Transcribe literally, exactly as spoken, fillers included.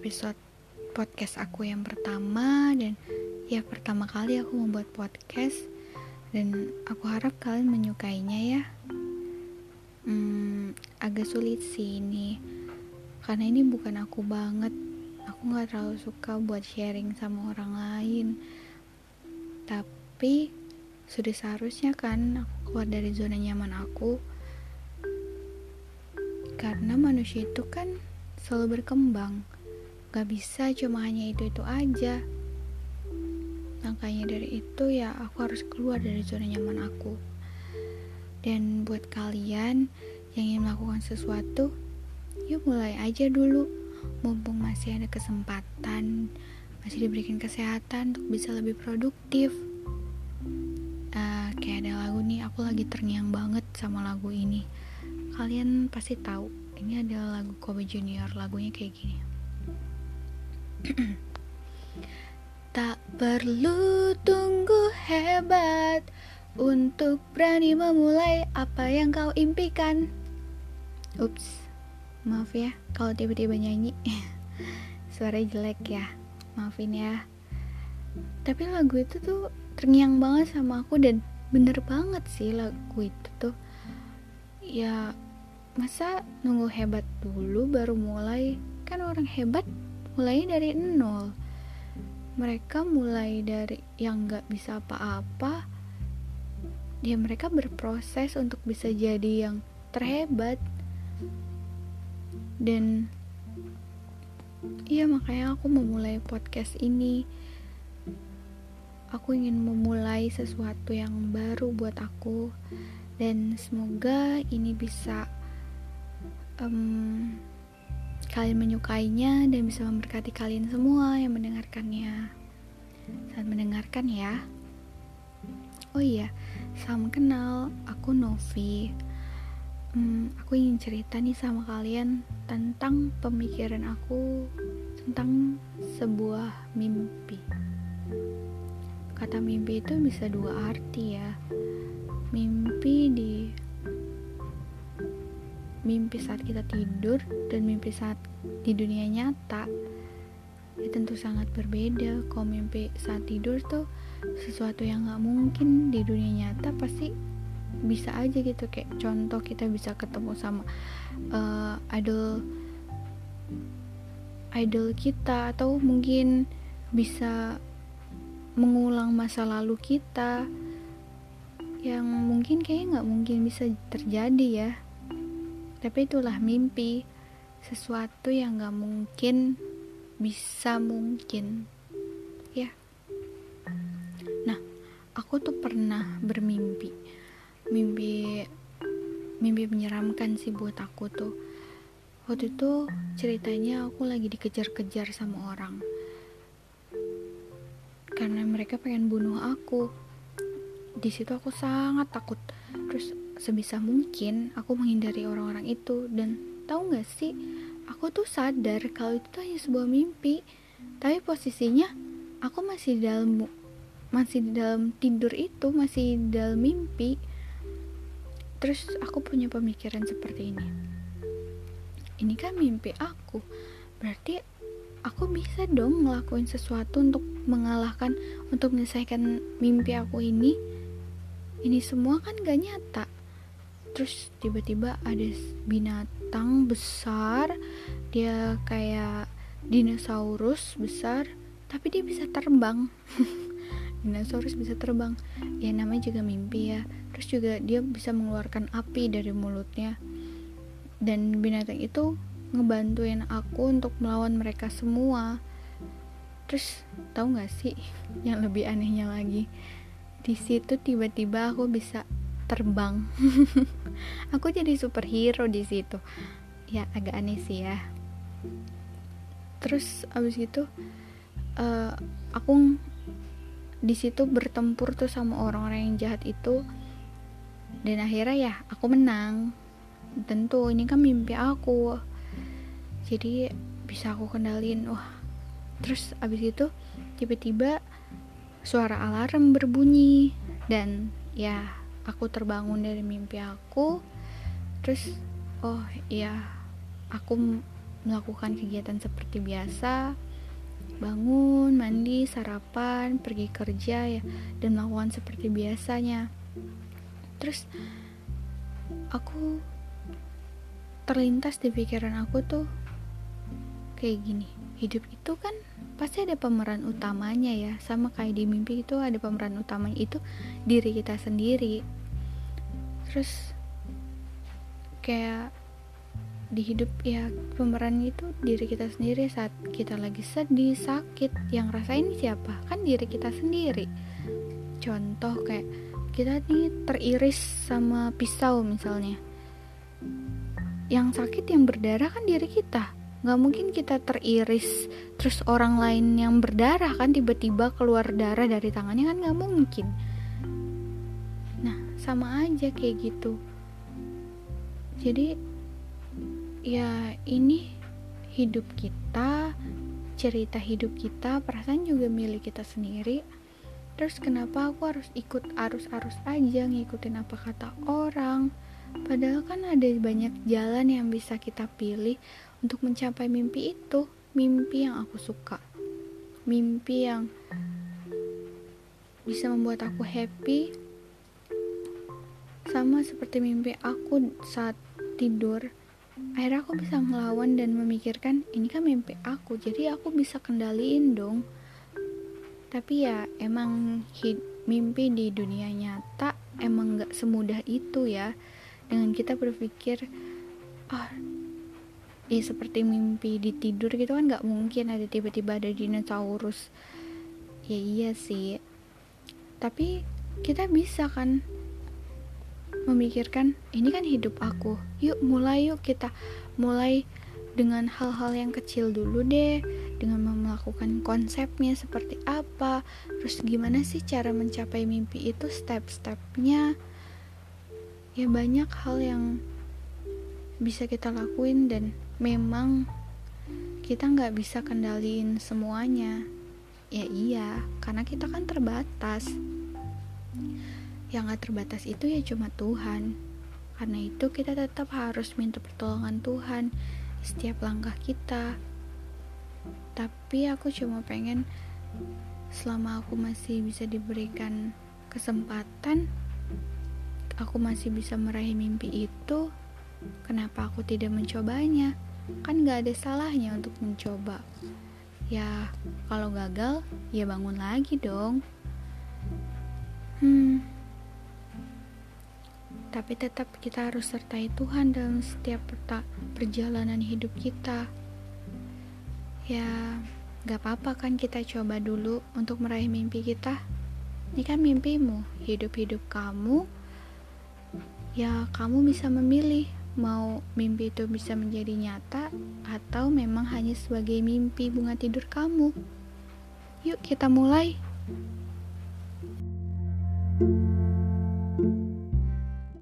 episode podcast aku yang pertama. Dan ya, pertama kali aku membuat podcast, dan aku harap kalian menyukainya ya. Hmm, agak sulit sih ini, karena ini bukan aku banget. Aku gak terlalu suka buat sharing sama orang lain, tapi sudah seharusnya kan aku keluar dari zona nyaman aku, karena manusia itu kan selalu berkembang, gak bisa cuma hanya itu-itu aja. Makanya dari itu ya, aku harus keluar dari zona nyaman aku. Dan buat kalian yang ingin melakukan sesuatu, yuk mulai aja dulu, mumpung masih ada kesempatan, masih diberikan kesehatan untuk bisa lebih produktif. Uh, kayak ada lagu nih, aku lagi terngiang banget sama lagu ini. Kalian pasti tahu, ini adalah lagu Kobe Junior, lagunya kayak gini. Tak perlu tunggu hebat untuk berani memulai apa yang kau impikan. Ups, maaf ya kalau tiba-tiba nyanyi suaranya jelek ya, maafin ya. Tapi lagu itu tuh terngiang banget sama aku, dan bener banget sih lagu itu tuh. Ya masa nunggu hebat dulu baru mulai? Kan orang hebat mulai dari nol. Mereka mulai dari yang gak bisa apa-apa, ya mereka berproses untuk bisa jadi yang terhebat. Dan ya makanya aku memulai podcast ini. Aku ingin memulai sesuatu yang baru buat aku, dan semoga ini bisa um, kalian menyukainya dan bisa memberkati kalian semua yang mendengarkannya. Selamat mendengarkan ya. Oh iya, salam kenal, aku Novi. hmm, Aku ingin cerita nih sama kalian tentang pemikiran aku tentang sebuah mimpi. Kata mimpi itu bisa dua arti ya. Mimpi di mimpi saat kita tidur dan mimpi saat di dunia nyata ya tentu sangat berbeda. Kalau mimpi saat tidur tuh sesuatu yang gak mungkin di dunia nyata, pasti bisa aja gitu. Kayak contoh, kita bisa ketemu sama uh, idol idol kita, atau mungkin bisa mengulang masa lalu kita yang mungkin kayaknya gak mungkin bisa terjadi ya. Tapi itulah mimpi, sesuatu yang gak mungkin bisa mungkin ya. Nah, aku tuh pernah bermimpi mimpi mimpi menyeramkan sih buat aku tuh. Waktu itu ceritanya aku lagi dikejar-kejar sama orang karena mereka pengen bunuh aku. Di situ aku sangat takut, terus sebisa mungkin aku menghindari orang-orang itu. Dan tahu nggak sih, aku tuh sadar kalau itu tuh hanya sebuah mimpi, tapi posisinya aku masih dalam masih di dalam tidur itu, masih dalam mimpi. Terus aku punya pemikiran seperti ini, ini kan mimpi aku, berarti aku bisa dong ngelakuin sesuatu untuk mengalahkan, untuk menyelesaikan mimpi aku ini. Ini semua kan gak nyata. Terus tiba-tiba ada binatang besar, dia kayak dinosaurus besar, tapi dia bisa terbang. Dinosaurus bisa terbang, ya namanya juga mimpi ya. Terus juga dia bisa mengeluarkan api dari mulutnya, dan binatang itu ngebantuin aku untuk melawan mereka semua. Terus tahu nggak sih yang lebih anehnya lagi, di situ tiba-tiba aku bisa terbang. Aku jadi superhero di situ. Ya agak aneh sih ya. Terus abis itu uh, aku di situ bertempur tuh sama orang-orang yang jahat itu, dan akhirnya ya aku menang. Tentu ini kan mimpi aku, jadi bisa aku kendalin. Wah, terus abis itu tiba-tiba suara alarm berbunyi, dan ya aku terbangun dari mimpi aku. Terus oh iya, aku melakukan kegiatan seperti biasa, bangun, mandi, sarapan, pergi kerja ya, dan melakukan seperti biasanya. Terus aku terlintas di pikiran aku tuh kayak gini, hidup itu kan pasti ada pemeran utamanya ya, sama kayak di mimpi itu ada pemeran utamanya itu diri kita sendiri. Terus kayak di hidup ya pemeran itu diri kita sendiri. Saat kita lagi sedih, sakit, yang rasain siapa? Kan diri kita sendiri. Contoh kayak kita nih teriris sama pisau misalnya, yang sakit yang berdarah kan diri kita. Gak mungkin kita teriris terus orang lain yang berdarah kan tiba-tiba keluar darah dari tangannya, kan gak mungkin. Nah sama aja kayak gitu. Jadi ya ini hidup kita, cerita hidup kita, perasaan juga milik kita sendiri. Terus kenapa aku harus ikut arus-arus aja, ngikutin apa kata orang? Padahal kan ada banyak jalan yang bisa kita pilih untuk mencapai mimpi itu. Mimpi yang aku suka, mimpi yang bisa membuat aku happy, sama seperti mimpi aku saat tidur. Akhirnya aku bisa ngelawan dan memikirkan, ini kan mimpi aku, jadi aku bisa kendaliin dong. Tapi ya emang hid- mimpi di dunia nyata emang gak semudah itu ya, dengan kita berpikir ah oh, ya seperti mimpi di tidur gitu kan gak mungkin ada tiba-tiba ada dinosaurus. Ya iya sih, tapi kita bisa kan memikirkan, ini kan hidup aku, yuk mulai yuk kita mulai dengan hal-hal yang kecil dulu deh, dengan melakukan konsepnya seperti apa, terus gimana sih cara mencapai mimpi itu, step-stepnya. Ya banyak hal yang bisa kita lakuin dan memang kita gak bisa kendaliin semuanya. Ya iya, karena kita kan terbatas. Yang gak terbatas itu ya cuma Tuhan. Karena itu kita tetap harus minta pertolongan Tuhan setiap langkah kita. Tapi aku cuma pengen selama aku masih bisa diberikan kesempatan, aku masih bisa meraih mimpi itu, kenapa aku tidak mencobanya? Kan gak ada salahnya untuk mencoba. Ya kalau gagal ya bangun lagi dong. Hmm. Tapi tetap kita harus sertai Tuhan dalam setiap perta- perjalanan hidup kita. Ya gak apa-apa kan kita coba dulu untuk meraih mimpi kita. Ini kan mimpimu, hidup-hidup kamu. Ya kamu bisa memilih, mau mimpi itu bisa menjadi nyata atau memang hanya sebagai mimpi bunga tidur kamu. Yuk kita mulai.